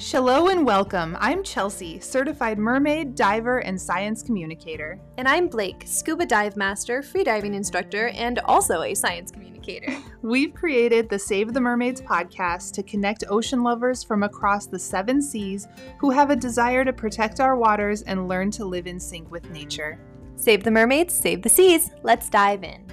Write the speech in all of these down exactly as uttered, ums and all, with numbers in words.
Shalom and welcome. I'm Chelsea, certified mermaid, diver, and science communicator. And I'm Blake, scuba dive master, freediving instructor, and also a science communicator. We've created the Save the Mermaids podcast to connect ocean lovers from across the seven seas who have a desire to protect our waters and learn to live in sync with nature. Save the mermaids, save the seas. Let's dive in.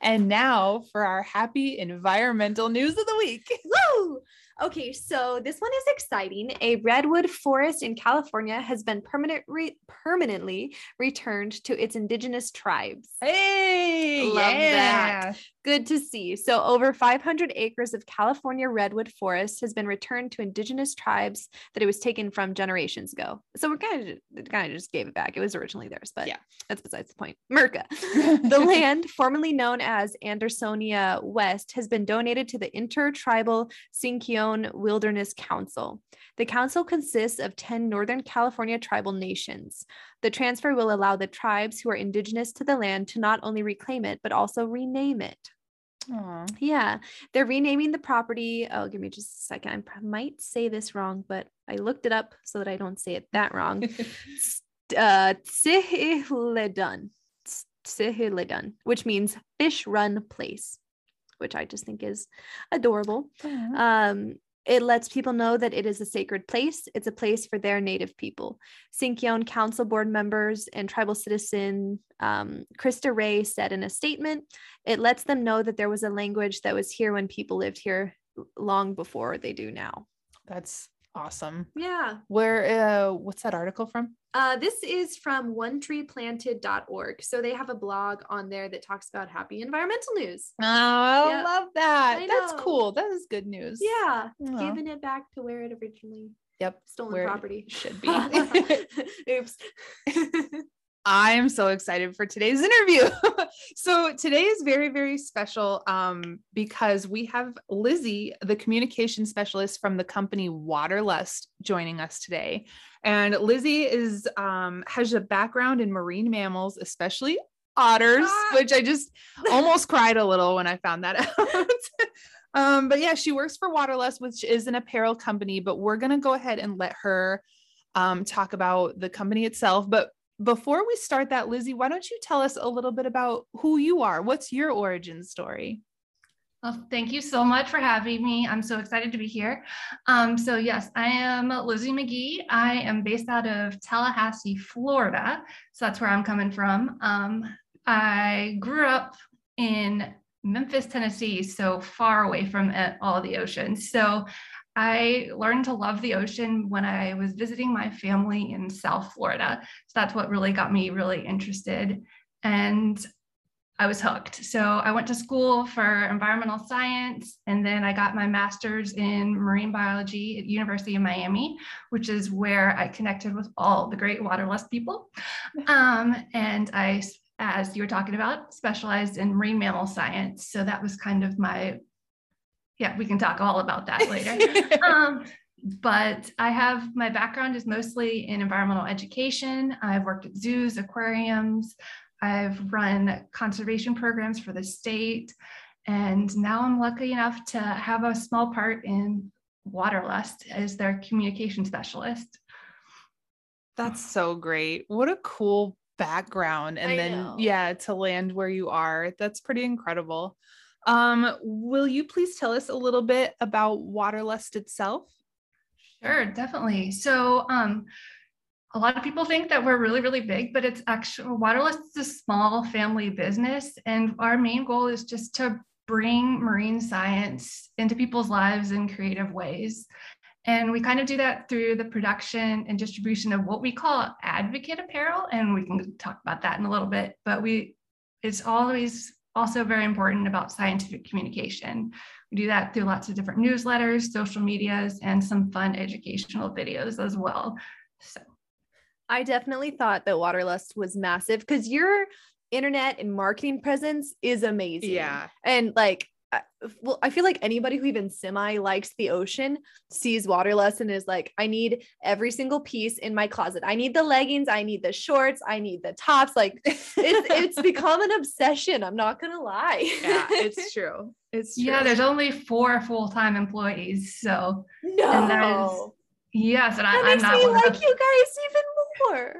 And now for our happy environmental news of the week. Woo! Okay, so this one is exciting. A redwood forest in California has been permanent re- permanently returned to its indigenous tribes. Hey! Love yeah. that. Good to see. So over five hundred acres of California redwood forest has been returned to indigenous tribes that it was taken from generations ago. So we're kind of, kind of just gave it back. It was originally theirs, but yeah, that's besides the point. Merca. The land formerly known as Andersonia West has been donated to the Intertribal Sinquion Wilderness Council. The council consists of ten Northern California tribal nations. The transfer will allow the tribes who are indigenous to the land to not only reclaim it, but also rename it. Aww. Yeah, they're renaming the property. Oh, give me just a second. I might say this wrong, but I looked it up so that I don't say it that wrong. uh, Tsehledun, Tsehledun, which means fish run place, which I just think is adorable. Mm-hmm. Um, it lets people know that it is a sacred place. It's a place for their native people. Sinquion Council Board members and tribal citizen um, Krista Ray said in a statement, it lets them know that there was a language that was here when people lived here long before they do now. That's awesome. Yeah. Where, uh, what's that article from? Uh, this is from one tree planted dot org. So they have a blog on there that talks about happy environmental news. Oh, I yep. love that. I That's know. cool. That is good news. Yeah. Oh. Giving it back to where it originally yep. stolen where property should be. Oops. I'm so excited for today's interview. So today is very, very special um, because we have Lizzie, the communication specialist from the company Waterlust, joining us today. And Lizzie is um, has a background in marine mammals, especially otters, ah! which I just almost cried a little when I found that out. um, but yeah, she works for Waterlust, which is an apparel company, but we're going to go ahead and let her um, talk about the company itself. But before we start that, Lizzie, why don't you tell us a little bit about who you are? What's your origin story? Well, thank you so much for having me. I'm so excited to be here. Um, so yes, I am Lizzie McGee. I am based out of Tallahassee, Florida. So that's where I'm coming from. Um, I grew up in Memphis, Tennessee, so far away from all the ocean. So I learned to love the ocean when I was visiting my family in South Florida. So that's what really got me really interested. And I was hooked. So I went to school for environmental science, and then I got my master's in marine biology at University of Miami, which is where I connected with all the great Waterlust people. Um, and I, as you were talking about, specialized in marine mammal science. So that was kind of my Yeah, we can talk all about that later. um, but I have, my background is mostly in environmental education. I've worked at zoos, aquariums. I've run conservation programs for the state. And now I'm lucky enough to have a small part in Waterlust as their communication specialist. That's so great. What a cool background. And I then, know. yeah, to land where you are. That's pretty incredible. Um, will you please tell us a little bit about Waterlust itself? Sure, definitely. So, um, a lot of people think that we're really, really big, but it's actually, Waterlust is a small family business. And our main goal is just to bring marine science into people's lives in creative ways. And we kind of do that through the production and distribution of what we call advocate apparel. And we can talk about that in a little bit, but we, it's always also very important about scientific communication. We do that through lots of different newsletters, social medias, and some fun educational videos as well. So I definitely thought that Waterlust was massive because your internet and marketing presence is amazing. Yeah. And like, well, I feel like anybody who even semi likes the ocean sees Waterlust and is like, I need every single piece in my closet. I need the leggings. I need the shorts. I need the tops. Like it's, it's become an obsession. I'm not going to lie. Yeah, it's true. It's true. Yeah. There's only four full-time employees. So no. And that is, yes. And I, that makes I'm not me one like of you guys even more.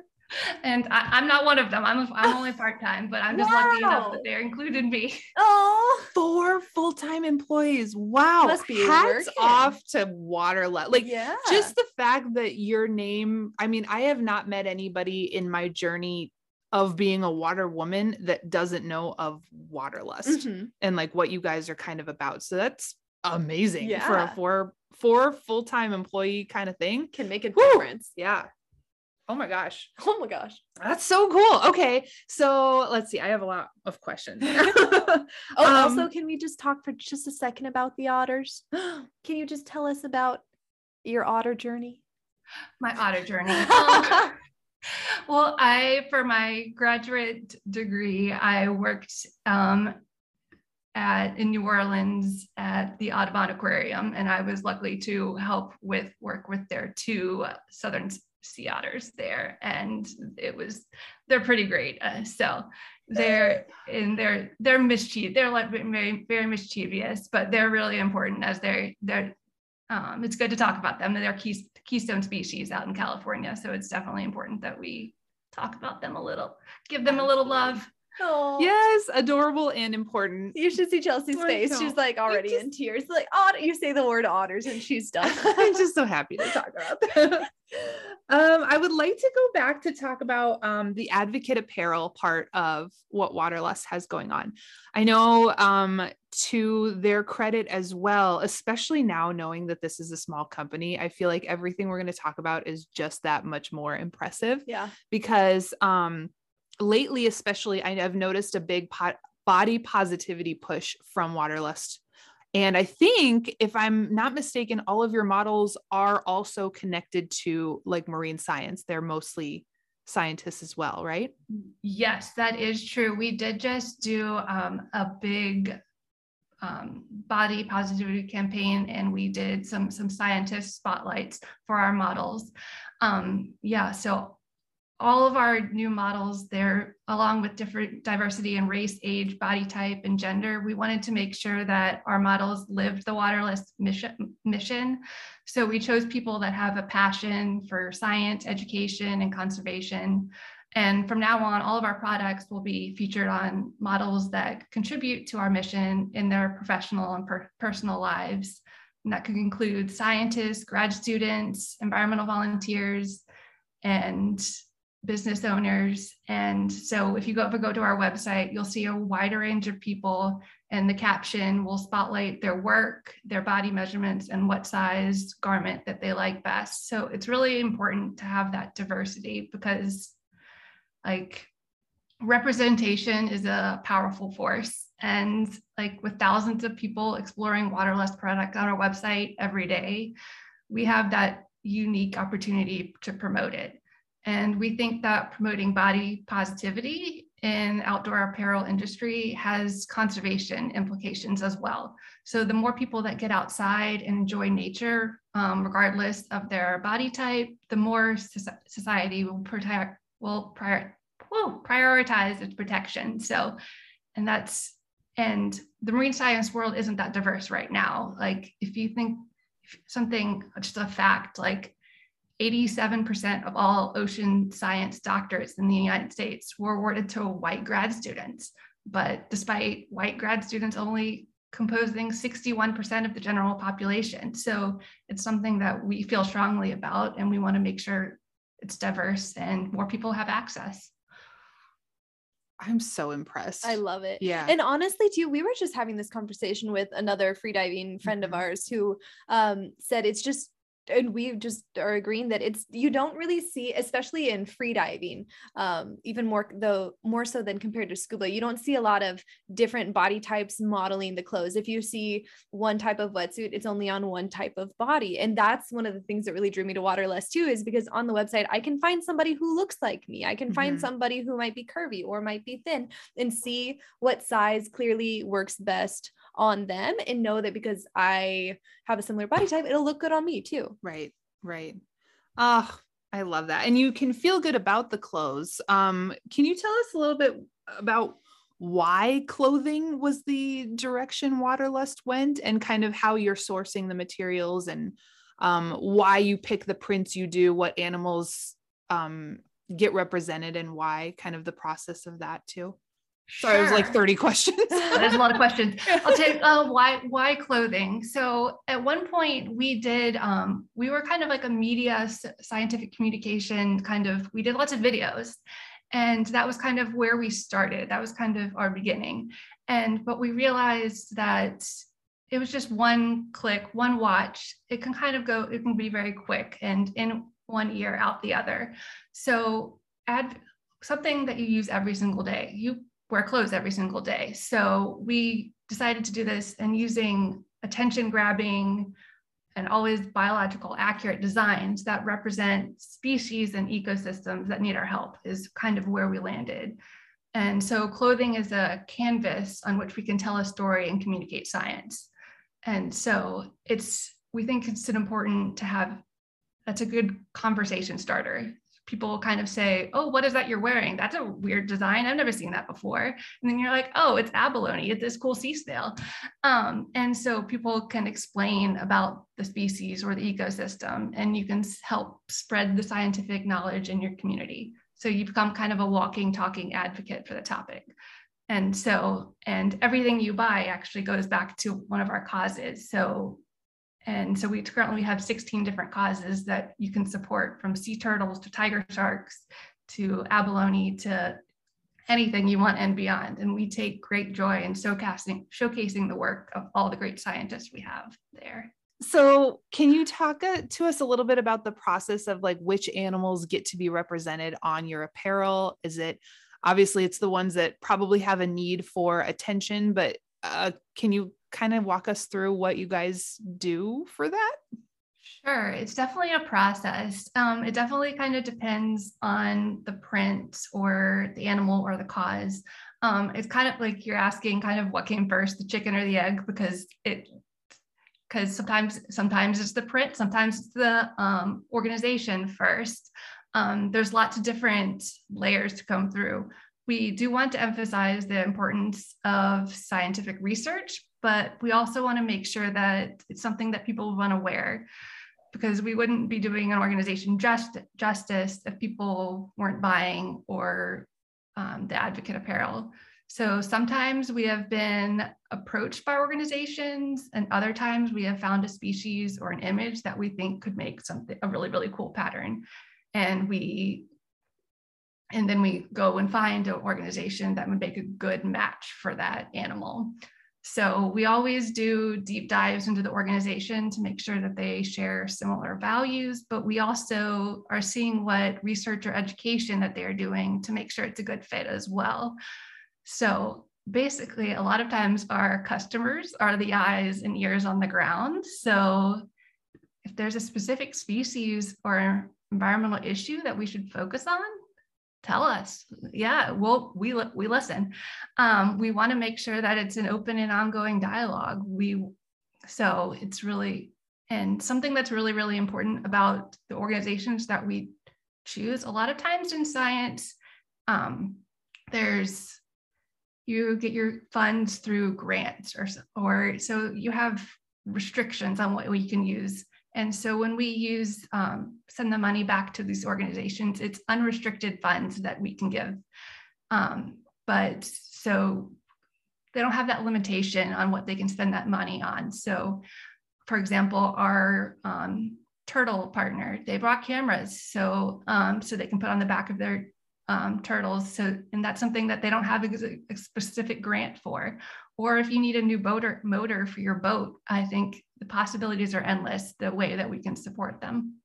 And I, I'm not one of them. I'm a, I'm only part-time, but I'm just wow. lucky enough that they're included me. Oh, four full-time employees. Wow. Must be hats working. Off to Waterlust. Like yeah. just the fact that your name, I mean, I have not met anybody in my journey of being a water woman that doesn't know of Waterlust mm-hmm. and like what you guys are kind of about. So that's amazing yeah. for a four, four full-time employee kind of thing. Can make a Woo. Difference. Yeah. Oh my gosh. Oh my gosh. That's so cool. Okay. So let's see. I have a lot of questions. oh, um, also, can we just talk for just a second about the otters? Can you just tell us about your otter journey? My otter journey. um, well, I, for my graduate degree, I worked, um, At, in New Orleans at the Audubon Aquarium, and I was lucky to help with work with their two southern sea otters there, and it was they're pretty great. Uh, so they're in they're they're mischievous. They're like very very mischievous, but they're really important as they're they're. Um, it's good to talk about them. They're key, keystone species out in California, so it's definitely important that we talk about them a little, give them a little love. Oh. Yes, adorable and important. You should see Chelsea's face. She's like already just, in tears. Like, oh, you say the word otters and she's done. I'm just so happy to talk about that. um, I would like to go back to talk about um, the advocate apparel part of what Waterlust has going on. I know um, to their credit as well, especially now knowing that this is a small company, I feel like everything we're going to talk about is just that much more impressive. Yeah, because um, lately, especially, I have noticed a big pot body positivity push from Waterlust. And I think if I'm not mistaken, all of your models are also connected to like marine science. They're mostly scientists as well, right? Yes, that is true. We did just do um, a big um, body positivity campaign, and we did some, some scientist spotlights for our models. Um, yeah, so all of our new models, they're along with different diversity in race, age, body type, and gender. We wanted to make sure that our models lived the Waterlust mission, mission. So we chose people that have a passion for science, education, and conservation. And from now on, all of our products will be featured on models that contribute to our mission in their professional and per- personal lives. And that could include scientists, grad students, environmental volunteers, and business owners. And so if you go, if you go to our website, you'll see a wider range of people, and the caption will spotlight their work, their body measurements, and what size garment that they like best. So it's really important to have that diversity, because like representation is a powerful force. And like with thousands of people exploring Waterlust products on our website every day, we have that unique opportunity to promote it. And we think that promoting body positivity in outdoor apparel industry has conservation implications as well. So the more people that get outside and enjoy nature, um, regardless of their body type, the more society will protect, will prior, whoa, prioritize its protection. So, and that's, and the marine science world isn't that diverse right now. Like if you think something, just a fact, like eighty-seven percent of all ocean science doctorates in the United States were awarded to white grad students. But despite white grad students only composing sixty-one percent of the general population. So it's something that we feel strongly about, and we want to make sure it's diverse and more people have access. I'm so impressed. I love it. Yeah. And honestly too, we were just having this conversation with another freediving friend mm-hmm. of ours who um, said it's just, and we just are agreeing that it's, you don't really see, especially in free diving, um, even more though, more so than compared to scuba, you don't see a lot of different body types modeling the clothes. If you see one type of wetsuit, it's only on one type of body. And that's one of the things that really drew me to Waterlust too, is because on the website, I can find somebody who looks like me. I can mm-hmm. find somebody who might be curvy or might be thin, and see what size clearly works best on them and know that because I have a similar body type, it'll look good on me too. Right. Right. Ah, oh, I love that. And you can feel good about the clothes. Um, can you tell us a little bit about why clothing was the direction Waterlust went and kind of how you're sourcing the materials and, um, why you pick the prints you do, what animals, um, get represented and why, kind of the process of that too? Sorry, sure. It was like thirty questions. There's a lot of questions. I'll take uh, why why clothing. So at one point we did, um, we were kind of like a media scientific communication kind of, we did lots of videos. And that was kind of where we started. That was kind of our beginning. And, but we realized that it was just one click, one watch. It can kind of go, it can be very quick and in one ear, out the other. So add something that you use every single day. You wear clothes every single day. So we decided to do this and using attention grabbing and always biological accurate designs that represent species and ecosystems that need our help is kind of where we landed. And so clothing is a canvas on which we can tell a story and communicate science. And so it's, we think it's important to have, that's a good conversation starter. People kind of say, oh, what is that you're wearing? That's a weird design. I've never seen that before. And then you're like, oh, it's abalone. It's this cool sea snail. Um, and so people can explain about the species or the ecosystem, and you can help spread the scientific knowledge in your community. So you become kind of a walking, talking advocate for the topic. And so, and everything you buy actually goes back to one of our causes. So And so we currently have sixteen different causes that you can support, from sea turtles to tiger sharks to abalone to anything you want and beyond. And we take great joy in showcasing, showcasing the work of all the great scientists we have there. So can you talk to us a little bit about the process of like which animals get to be represented on your apparel? Is it, obviously it's the ones that probably have a need for attention, but uh, can you kind of walk us through what you guys do for that? Sure. It's definitely a process. Um, it definitely kind of depends on the print or the animal or the cause. Um, it's kind of like you're asking kind of what came first, the chicken or the egg, because it because sometimes sometimes it's the print, sometimes it's the um, organization first. Um, there's lots of different layers to come through. We do want to emphasize the importance of scientific research, but we also want to make sure that it's something that people want to wear, because we wouldn't be doing an organization just, justice if people weren't buying or um, the advocate apparel. So sometimes we have been approached by organizations, and other times we have found a species or an image that we think could make something, a really, really cool pattern. And we and then we go and find an organization that would make a good match for that animal. So we always do deep dives into the organization to make sure that they share similar values, but we also are seeing what research or education that they're doing to make sure it's a good fit as well. So basically, a lot of times our customers are the eyes and ears on the ground. So if there's a specific species or environmental issue that we should focus on, tell us. Yeah, we'll, we, we listen. Um, we want to make sure that it's an open and ongoing dialogue. We, so it's really, and something that's really, really important about the organizations that we choose. A lot of times in science, um, there's, you get your funds through grants or, or so you have restrictions on what we can use. And so when we use, um, send the money back to these organizations, it's unrestricted funds that we can give. Um, but so they don't have that limitation on what they can spend that money on. So for example, our um, turtle partner, they brought cameras so, um, so they can put on the back of their um, turtles. So, and that's something that they don't have a, a specific grant for. Or if you need a new motor, motor for your boat, I think the possibilities are endless, the way that we can support them.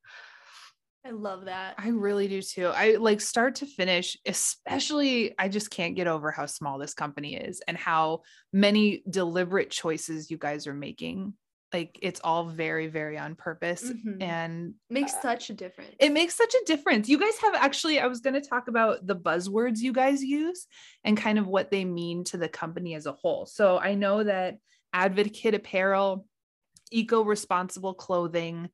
I love that. I really do too. I like start to finish, especially, I just can't get over how small this company is and how many deliberate choices you guys are making. Like it's all very, very on purpose mm-hmm. and makes uh, such a difference. It makes such a difference. You guys have actually, I was going to talk about the buzzwords you guys use and kind of what they mean to the company as a whole. So I know that advocate apparel, eco-responsible clothing.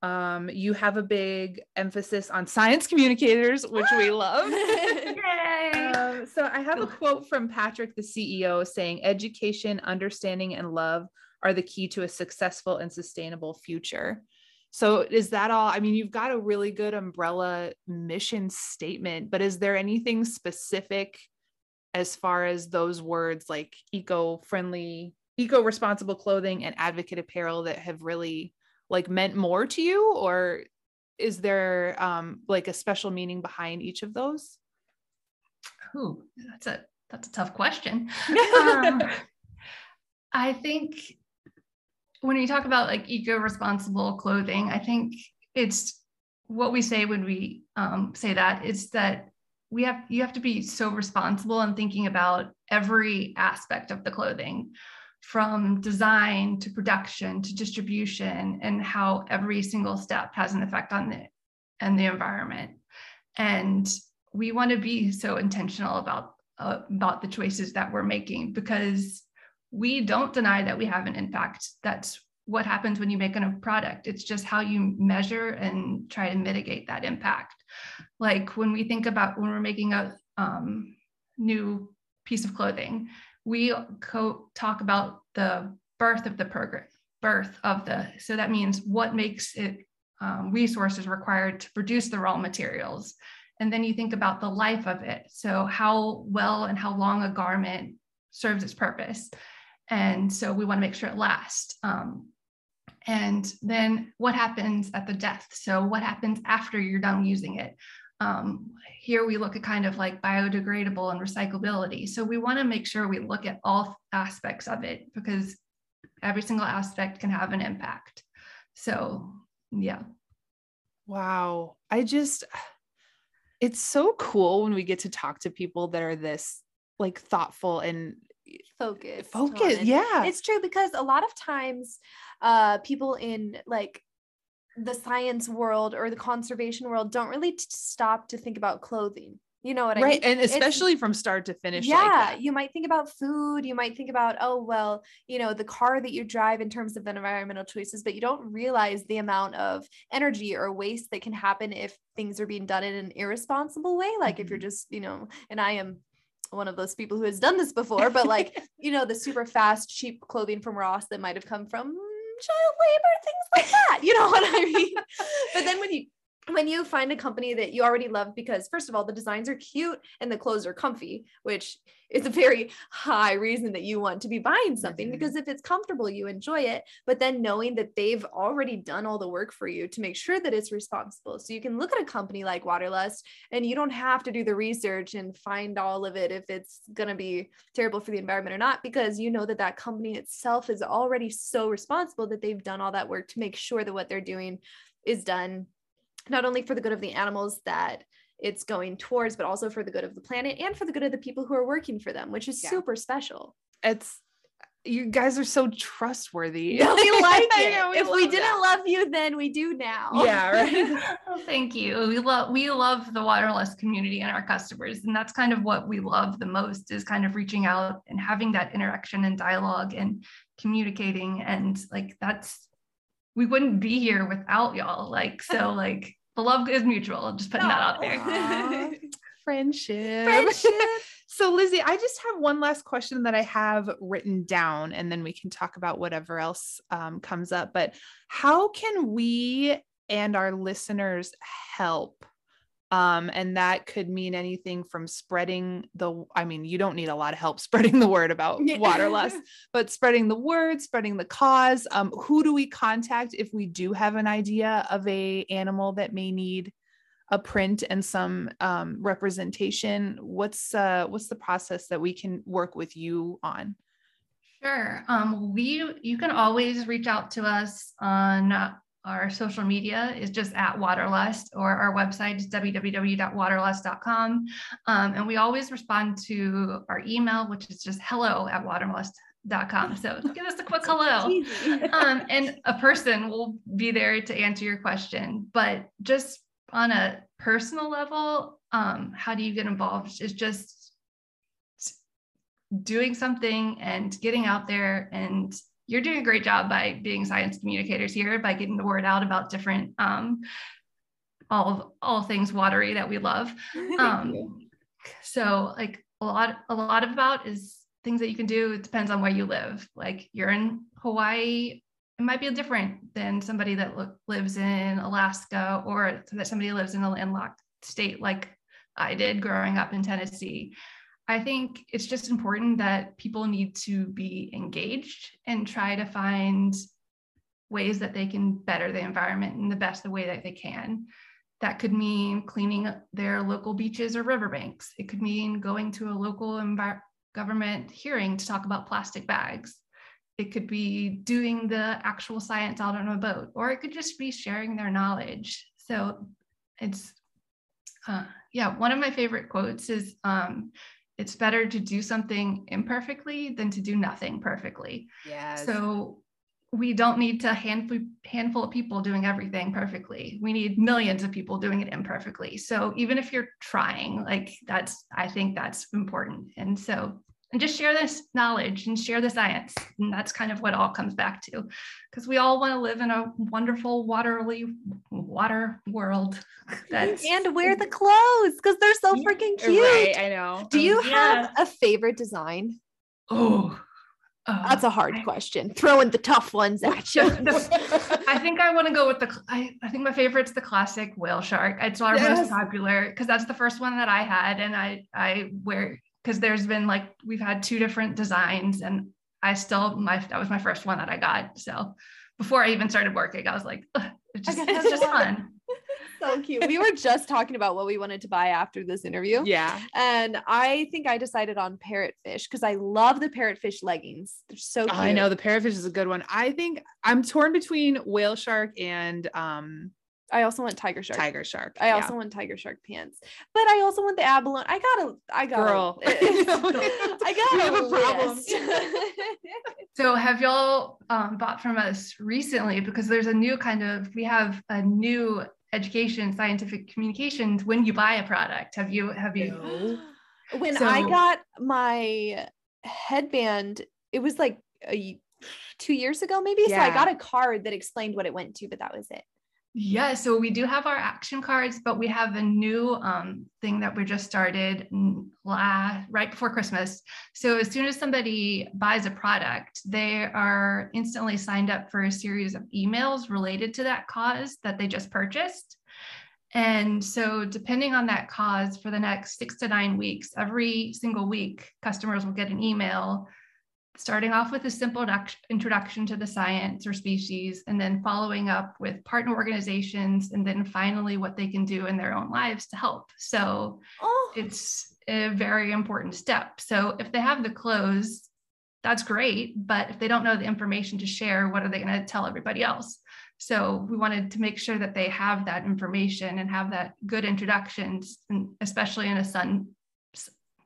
Um, you have a big emphasis on science communicators, which we love. Yay! Um, so I have a quote from Patrick, the C E O, saying, "Education, understanding, and love are the key to a successful and sustainable future." So is that all? I mean, you've got a really good umbrella mission statement, but is there anything specific as far as those words like eco-friendly, eco-responsible clothing and advocate apparel that have really like meant more to you? Or is there um, like a special meaning behind each of those? Ooh, that's a, that's a tough question. um, I think when we talk about like eco-responsible clothing, I think it's what we say when we um, say that it's that we have, you have to be so responsible in thinking about every aspect of the clothing, from design to production to distribution, and how every single step has an effect on it and the environment. And we want to be so intentional about uh, about the choices that we're making, because we don't deny that we have an impact. That's what happens when you make a product. It's just how you measure and try to mitigate that impact. Like when we think about when we're making a um, new piece of clothing, we co- talk about the birth of the program, birth of the, so that means what makes it um, resources required to produce the raw materials. And then you think about the life of it. So how well and how long a garment serves its purpose. And so we want to make sure it lasts. Um, and then what happens at the death? So what happens after you're done using it? Um, here we look at kind of like biodegradable and recyclability. So we want to make sure we look at all aspects of it, because every single aspect can have an impact. So, yeah. Wow. I just, it's so cool when we get to talk to people that are this like thoughtful and focused. Focused. It. Yeah. It's true, because a lot of times, uh, people in like the science world or the conservation world don't really t- stop to think about clothing. You know what I right. mean? Right. And especially it's, from start to finish. Yeah. Like that. You might think about food. You might think about, oh, well, you know, the car that you drive in terms of environmental choices, but you don't realize the amount of energy or waste that can happen if things are being done in an irresponsible way. Like mm-hmm. if you're just, you know, and I am one of those people who has done this before, but like, you know, the super fast, cheap clothing from Ross that might've come from child labor, things like that. You know what I mean? But then when you, when you find a company that you already love, because first of all, the designs are cute and the clothes are comfy, which is a very high reason that you want to be buying something, because if it's comfortable, you enjoy it. But then knowing that they've already done all the work for you to make sure that it's responsible. So you can look at a company like Waterlust and you don't have to do the research and find all of it if it's going to be terrible for the environment or not, because you know that that company itself is already so responsible that they've done all that work to make sure that what they're doing is done not only for the good of the animals that it's going towards, but also for the good of the planet and for the good of the people who are working for them, which is yeah. super special. It's, you guys are so trustworthy. No, we like it. Yeah, we if we didn't that. love you, then we do now. Yeah, right. Well, thank you. We love, we love the Waterlust community and our customers. And that's kind of what we love the most, is kind of reaching out and having that interaction and dialogue and communicating. And like, that's, we wouldn't be here without y'all. Like, so like the love is mutual. I'm just putting Aww. that out there. Friendship. Friendship. So Lizzie, I just have one last question that I have written down, and then we can talk about whatever else um, comes up, but how can we and our listeners help? Um, and that could mean anything from spreading the, I mean, you don't need a lot of help spreading the word about Waterlust, but spreading the word, spreading the cause. Um, who do we contact if we do have an idea of a animal that may need a print and some, um, representation? What's, uh, what's the process that we can work with you on? Sure. Um, we, you can always reach out to us on, uh, our social media is just at Waterlust, or our website is w w w dot waterlust dot com. Um, and we always respond to our email, which is just hello at waterlust dot com. So give us a quick hello. Um, and a person will be there to answer your question. But just on a personal level, um, how do you get involved? It's just doing something and getting out there. And you're doing a great job by being science communicators here, by getting the word out about different, um, all of, all things watery that we love. Um, so like a lot, a lot of about is things that you can do. It depends on where you live. Like you're in Hawaii, it might be different than somebody that lo- lives in Alaska, or that somebody lives in a landlocked state like I did growing up in Tennessee. I think it's just important that people need to be engaged and try to find ways that they can better the environment in the best way that they can. That could mean cleaning their local beaches or riverbanks. It could mean going to a local envi- government hearing to talk about plastic bags. It could be doing the actual science out on a boat, or it could just be sharing their knowledge. So it's, uh, yeah, one of my favorite quotes is, um, it's better to do something imperfectly than to do nothing perfectly. Yes. So we don't need a handful, handful of people doing everything perfectly. We need millions of people doing it imperfectly. So even if you're trying, like that's, I think that's important. And so, and just share this knowledge and share the science. And that's kind of what all comes back to, because we all want to live in a wonderful waterly water world. That's- and wear the clothes because they're so freaking cute. Right, I know. Do you yeah. have a favorite design? Oh, Uh, that's a hard I, question. Throwing the tough ones at you. I think I want to go with the, I, I think my favorite's the classic whale shark. It's our yes. most popular because that's the first one that I had. And I, I wear, because there's been like, we've had two different designs and I still, my, that was my first one that I got. So before I even started working, I was like, it's just, it's just fun. So cute. We were just talking about what we wanted to buy after this interview. Yeah. And I think I decided on parrotfish because I love the parrotfish leggings. They're so cute. I know the parrotfish is a good one. I think I'm torn between whale shark and, um, I also want tiger shark. Tiger shark. I yeah. also want tiger shark pants, but I also want the abalone. I got a, I got, Girl. A, I got a, a problem. So have y'all um, bought from us recently? Because there's a new kind of, we have a new education, scientific communications. When you buy a product, have you, have you? No. When so, I got my headband, it was like a, two years ago, maybe. Yeah. So I got a card that explained what it went to, but that was it. Yeah. So we do have our action cards, but we have a new um, thing that we just started last, right before Christmas. So as soon as somebody buys a product, they are instantly signed up for a series of emails related to that cause that they just purchased. And so depending on that cause, for the next six to nine weeks, every single week, customers will get an email starting off with a simple introduction to the science or species, and then following up with partner organizations, and then finally what they can do in their own lives to help. So oh. it's a very important step. So if they have the clothes, that's great, but if they don't know the information to share, what are they going to tell everybody else? So we wanted to make sure that they have that information and have that good introductions, and especially in a sun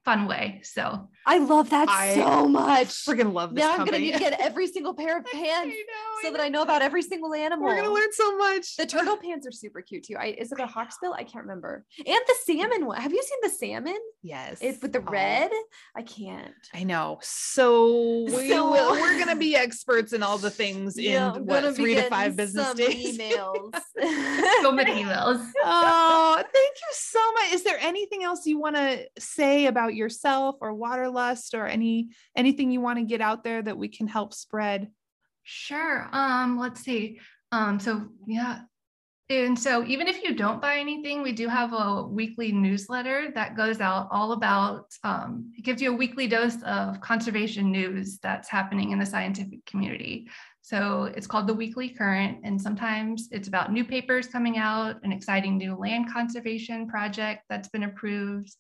fun way. So I love that I so much. Freaking love this. Now I'm company. Gonna need to get every single pair of pants know, so I that I know about every single animal. We're gonna learn so much. The turtle pants are super cute too. I is it a hawksbill? I can't remember. And the salmon one. Have you seen the salmon? Yes. It's with the oh. red. I can't. I know. So we so, will, we're gonna be experts in all the things yeah, in what three to five business days. Emails. So many emails. Oh, thank you so much. Is there anything else you want to say about yourself or Waterlust or any anything you want to get out there that we can help spread? Sure. Um, let's see. Um, so yeah. And so even if you don't buy anything, we do have a weekly newsletter that goes out all about, um, it gives you a weekly dose of conservation news that's happening in the scientific community. So it's called the Weekly Current, and sometimes it's about new papers coming out, an exciting new land conservation project that's been approved,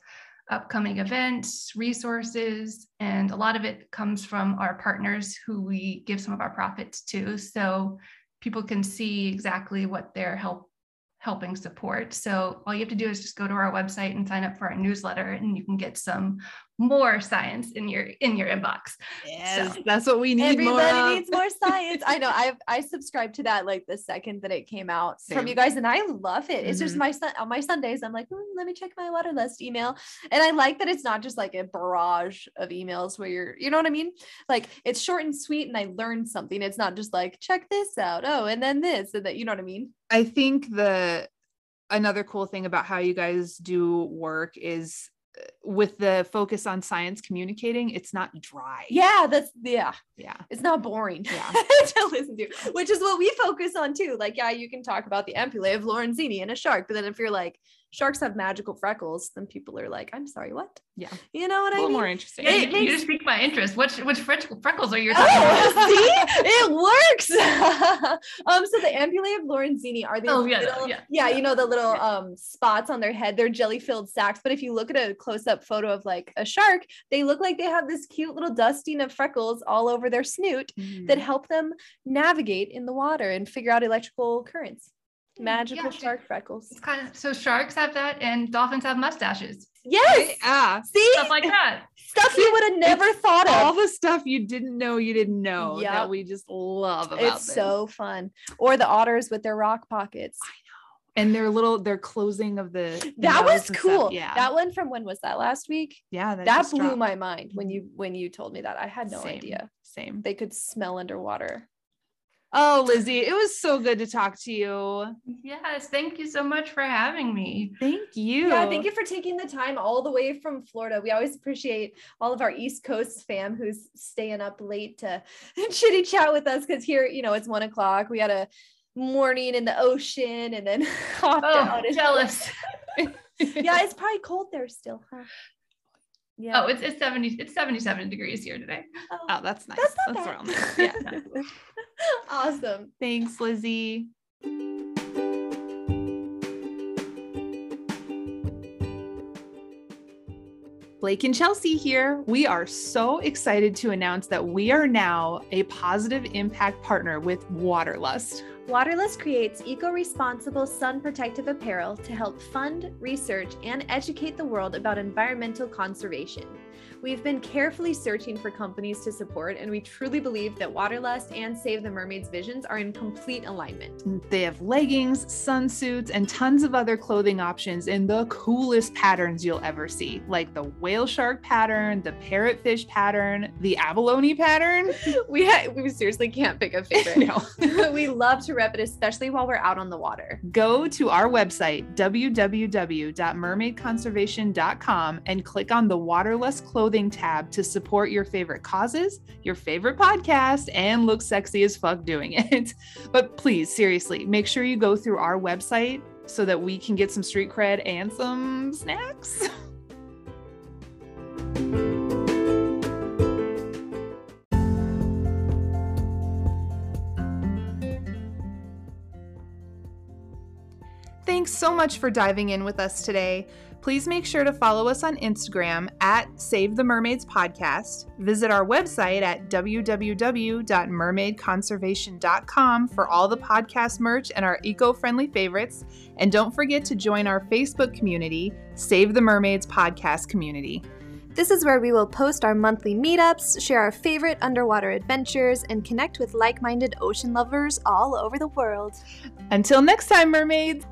upcoming events, resources, and a lot of it comes from our partners who we give some of our profits to. So people can see exactly what they're help, helping support. So all you have to do is just go to our website and sign up for our newsletter, and you can get some more science in your in your inbox. Yes, so that's what we need. Everybody more needs more science. I know. I I subscribed to that like the second that it came out. Same. From you guys, and I love it. Mm-hmm. It's just my son on my Sundays. I'm like, mm, let me check my Waterlust email, and I like that it's not just like a barrage of emails where you're, you know what I mean? Like it's short and sweet, and I learned something. It's not just like check this out. Oh, and then this, and that. You know what I mean? I think the another cool thing about how you guys do work is, with the focus on science communicating, it's not dry. Yeah. That's yeah. Yeah. It's not boring yeah. to listen to, which is what we focus on too. Like, yeah, you can talk about the ampullae of Lorenzini and a shark, but then if you're like, sharks have magical freckles, then people are like, I'm sorry, what? Yeah. You know what I mean? A little more interesting. Hey, makes... you just piqued my interest. Which, which freckles are you talking oh, about? See? It works. um, so the ampullae of Lorenzini are the oh, yeah, little, yeah. yeah, you know, the little yeah. um spots on their head, they're jelly-filled sacs. But if you look at a close-up photo of like a shark, they look like they have this cute little dusting of freckles all over their snoot mm. that help them navigate in the water and figure out electrical currents. Magical yeah, shark freckles. It's kind of, so sharks have that and dolphins have mustaches. Yes. Right? Yeah. See? Stuff like that. Stuff you would have never it's thought of. All the stuff you didn't know you didn't know yep. that we just love about It's this. So fun. Or the otters with their rock pockets. I know. And their little, their closing of the. That was cool. Yeah. That one from when was that last week? Yeah. That, that blew dropped. my mind when you, when you told me that. I had no Same. idea. Same. They could smell underwater. Oh, Lizzie, it was so good to talk to you. Yes. Thank you so much for having me. Thank you. Yeah, thank you for taking the time all the way from Florida. We always appreciate all of our East Coast fam who's staying up late to chitty chat with us. Cause here, you know, it's one o'clock. We had a morning in the ocean and then hopped oh, out. Jealous. Yeah. It's probably cold there still, huh? Yeah. Oh, it's, it's seventy, it's seventy-seven degrees here today. Oh, oh that's nice. That's, not that's around there. Yeah. No. Awesome. Thanks, Lizzie. Blake and Chelsea here. We are so excited to announce that we are now a positive impact partner with Waterlust. Waterlust creates eco-responsible sun protective apparel to help fund, research, and educate the world about environmental conservation. We've been carefully searching for companies to support, and we truly believe that Waterlust and Save the Mermaid's visions are in complete alignment. They have leggings, sunsuits, and tons of other clothing options in the coolest patterns you'll ever see, like the whale shark pattern, the parrotfish pattern, the abalone pattern. we, ha- we seriously can't pick a favorite. No. We love to rep it, especially while we're out on the water. Go to our website, w w w dot mermaid conservation dot com, and click on the Waterlust clothing tab to support your favorite causes, your favorite podcast, and look sexy as fuck doing it. But please, seriously, make sure you go through our website so that we can get some street cred and some snacks. Thanks so much for diving in with us today. Please make sure to follow us on Instagram at Save the Mermaids Podcast. Visit our website at w w w dot mermaid conservation dot com for all the podcast merch and our eco-friendly favorites. And don't forget to join our Facebook community, Save the Mermaids Podcast Community. This is where we will post our monthly meetups, share our favorite underwater adventures, and connect with like-minded ocean lovers all over the world. Until next time, mermaids!